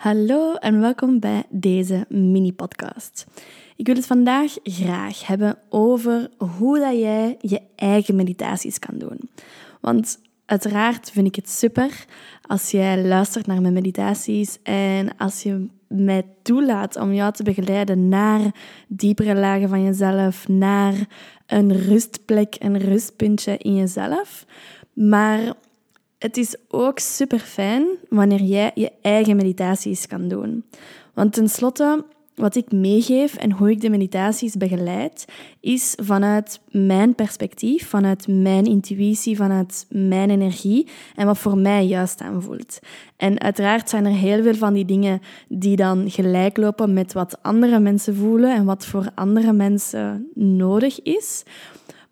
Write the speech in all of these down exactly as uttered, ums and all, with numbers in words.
Hallo en welkom bij deze mini-podcast. Ik wil het vandaag graag hebben over hoe dat jij je eigen meditaties kan doen. Want uiteraard vind ik het super als jij luistert naar mijn meditaties en als je mij toelaat om jou te begeleiden naar diepere lagen van jezelf, naar een rustplek, een rustpuntje in jezelf. Maar het is ook super fijn wanneer jij je eigen meditaties kan doen. Want tenslotte, wat ik meegeef en hoe ik de meditaties begeleid, is vanuit mijn perspectief, vanuit mijn intuïtie, vanuit mijn energie en wat voor mij juist aanvoelt. En uiteraard zijn er heel veel van die dingen die dan gelijk lopen met wat andere mensen voelen en wat voor andere mensen nodig is.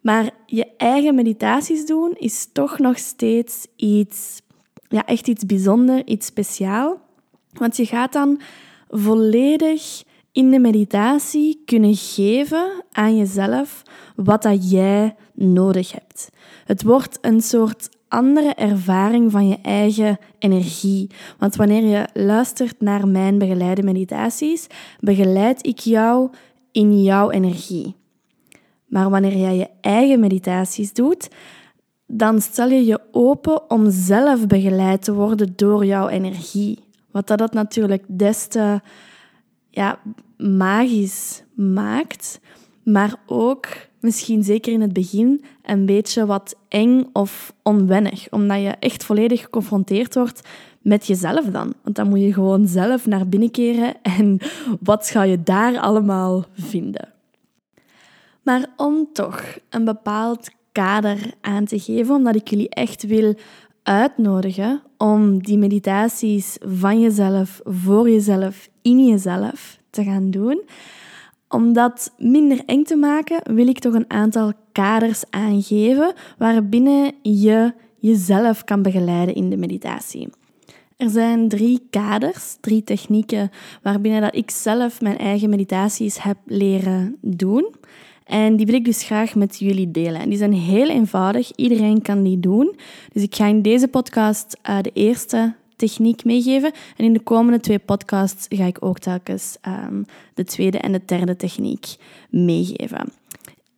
Maar je eigen meditaties doen is toch nog steeds iets, ja, echt iets bijzonders, iets speciaal. Want je gaat dan volledig in de meditatie kunnen geven aan jezelf wat dat jij nodig hebt. Het wordt een soort andere ervaring van je eigen energie. Want wanneer je luistert naar mijn begeleide meditaties, begeleid ik jou in jouw energie. Maar wanneer jij je eigen meditaties doet, dan stel je je open om zelf begeleid te worden door jouw energie. Wat dat, dat natuurlijk des te ja, magisch maakt, maar ook, misschien zeker in het begin, een beetje wat eng of onwennig. Omdat je echt volledig geconfronteerd wordt met jezelf dan. Want dan moet je gewoon zelf naar binnen keren en wat ga je daar allemaal vinden. Maar om toch een bepaald kader aan te geven, omdat ik jullie echt wil uitnodigen om die meditaties van jezelf, voor jezelf, in jezelf te gaan doen. Om dat minder eng te maken, wil ik toch een aantal kaders aangeven waarbinnen je jezelf kan begeleiden in de meditatie. Er zijn drie kaders, drie technieken waarbinnen dat ik zelf mijn eigen meditaties heb leren doen. En die wil ik dus graag met jullie delen. En die zijn heel eenvoudig, iedereen kan die doen. Dus ik ga in deze podcast uh, de eerste techniek meegeven. En in de komende twee podcasts ga ik ook telkens uh, de tweede en de derde techniek meegeven.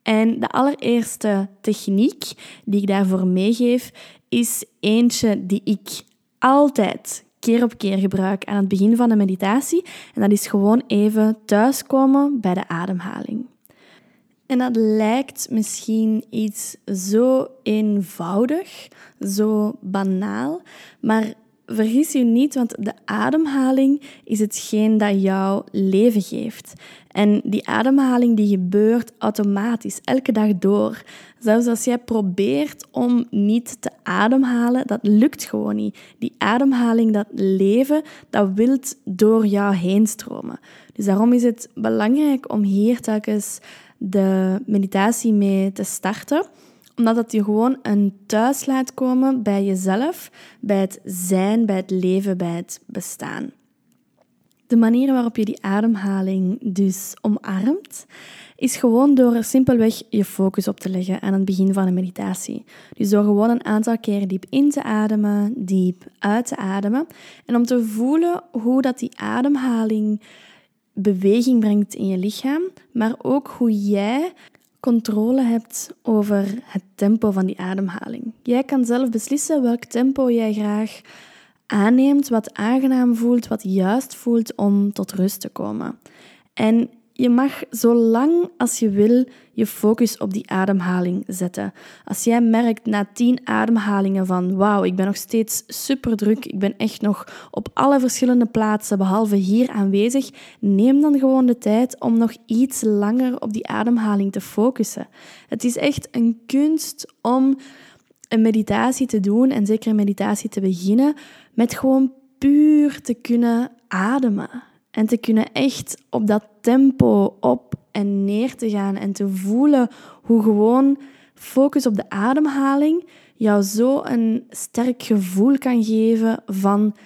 En de allereerste techniek die ik daarvoor meegeef, is eentje die ik altijd keer op keer gebruik aan het begin van de meditatie. En dat is gewoon even thuiskomen bij de ademhaling. En dat lijkt misschien iets zo eenvoudig, zo banaal, maar vergis je niet, want de ademhaling is hetgeen dat jouw leven geeft. En die ademhaling die gebeurt automatisch, elke dag door. Zelfs als jij probeert om niet te ademhalen, dat lukt gewoon niet. Die ademhaling, dat leven, dat wil door jou heen stromen. Dus daarom is het belangrijk om hier telkens de meditatie mee te starten, omdat dat je gewoon een thuis laat komen bij jezelf, bij het zijn, bij het leven, bij het bestaan. De manier waarop je die ademhaling dus omarmt, is gewoon door er simpelweg je focus op te leggen aan het begin van een meditatie. Dus door gewoon een aantal keer diep in te ademen, diep uit te ademen, en om te voelen hoe dat die ademhaling beweging brengt in je lichaam, maar ook hoe jij controle hebt over het tempo van die ademhaling. Jij kan zelf beslissen welk tempo jij graag aanneemt, wat aangenaam voelt, wat juist voelt om tot rust te komen. En je mag zo lang als je wil je focus op die ademhaling zetten. Als jij merkt na tien ademhalingen van wauw, ik ben nog steeds super druk, ik ben echt nog op alle verschillende plaatsen behalve hier aanwezig, neem dan gewoon de tijd om nog iets langer op die ademhaling te focussen. Het is echt een kunst om een meditatie te doen en zeker een meditatie te beginnen met gewoon puur te kunnen ademen. En te kunnen echt op dat tempo op en neer te gaan en te voelen hoe gewoon focus op de ademhaling jou zo een sterk gevoel kan geven van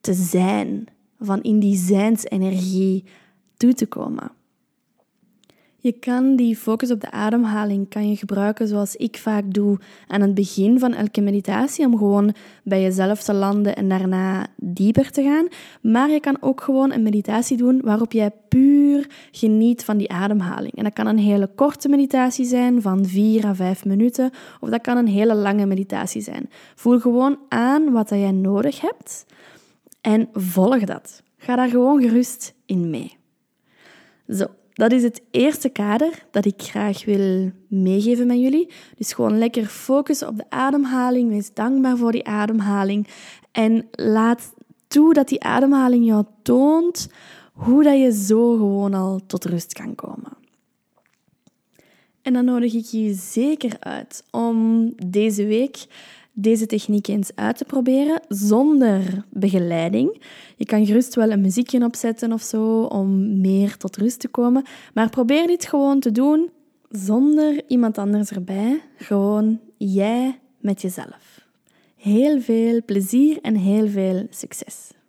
te zijn, van in die zijnsenergie toe te komen. Je kan die focus op de ademhaling kan je gebruiken zoals ik vaak doe aan het begin van elke meditatie, om gewoon bij jezelf te landen en daarna dieper te gaan. Maar je kan ook gewoon een meditatie doen waarop jij puur geniet van die ademhaling. En dat kan een hele korte meditatie zijn van vier à vijf minuten, of dat kan een hele lange meditatie zijn. Voel gewoon aan wat jij nodig hebt en volg dat. Ga daar gewoon gerust in mee. Zo. Dat is het eerste kader dat ik graag wil meegeven met jullie. Dus gewoon lekker focussen op de ademhaling. Wees dankbaar voor die ademhaling. En laat toe dat die ademhaling jou toont hoe dat je zo gewoon al tot rust kan komen. En dan nodig ik je zeker uit om deze week deze techniek eens uit te proberen zonder begeleiding. Je kan gerust wel een muziekje opzetten of zo om meer tot rust te komen. Maar probeer dit gewoon te doen zonder iemand anders erbij. Gewoon jij met jezelf. Heel veel plezier en heel veel succes.